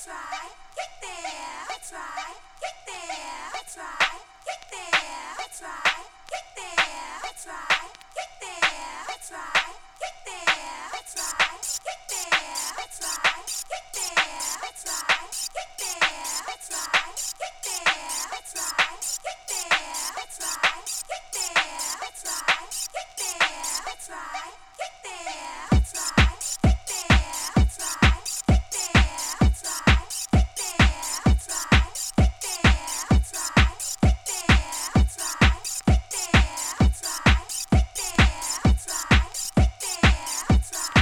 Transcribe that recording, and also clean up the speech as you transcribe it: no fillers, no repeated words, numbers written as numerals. That's right.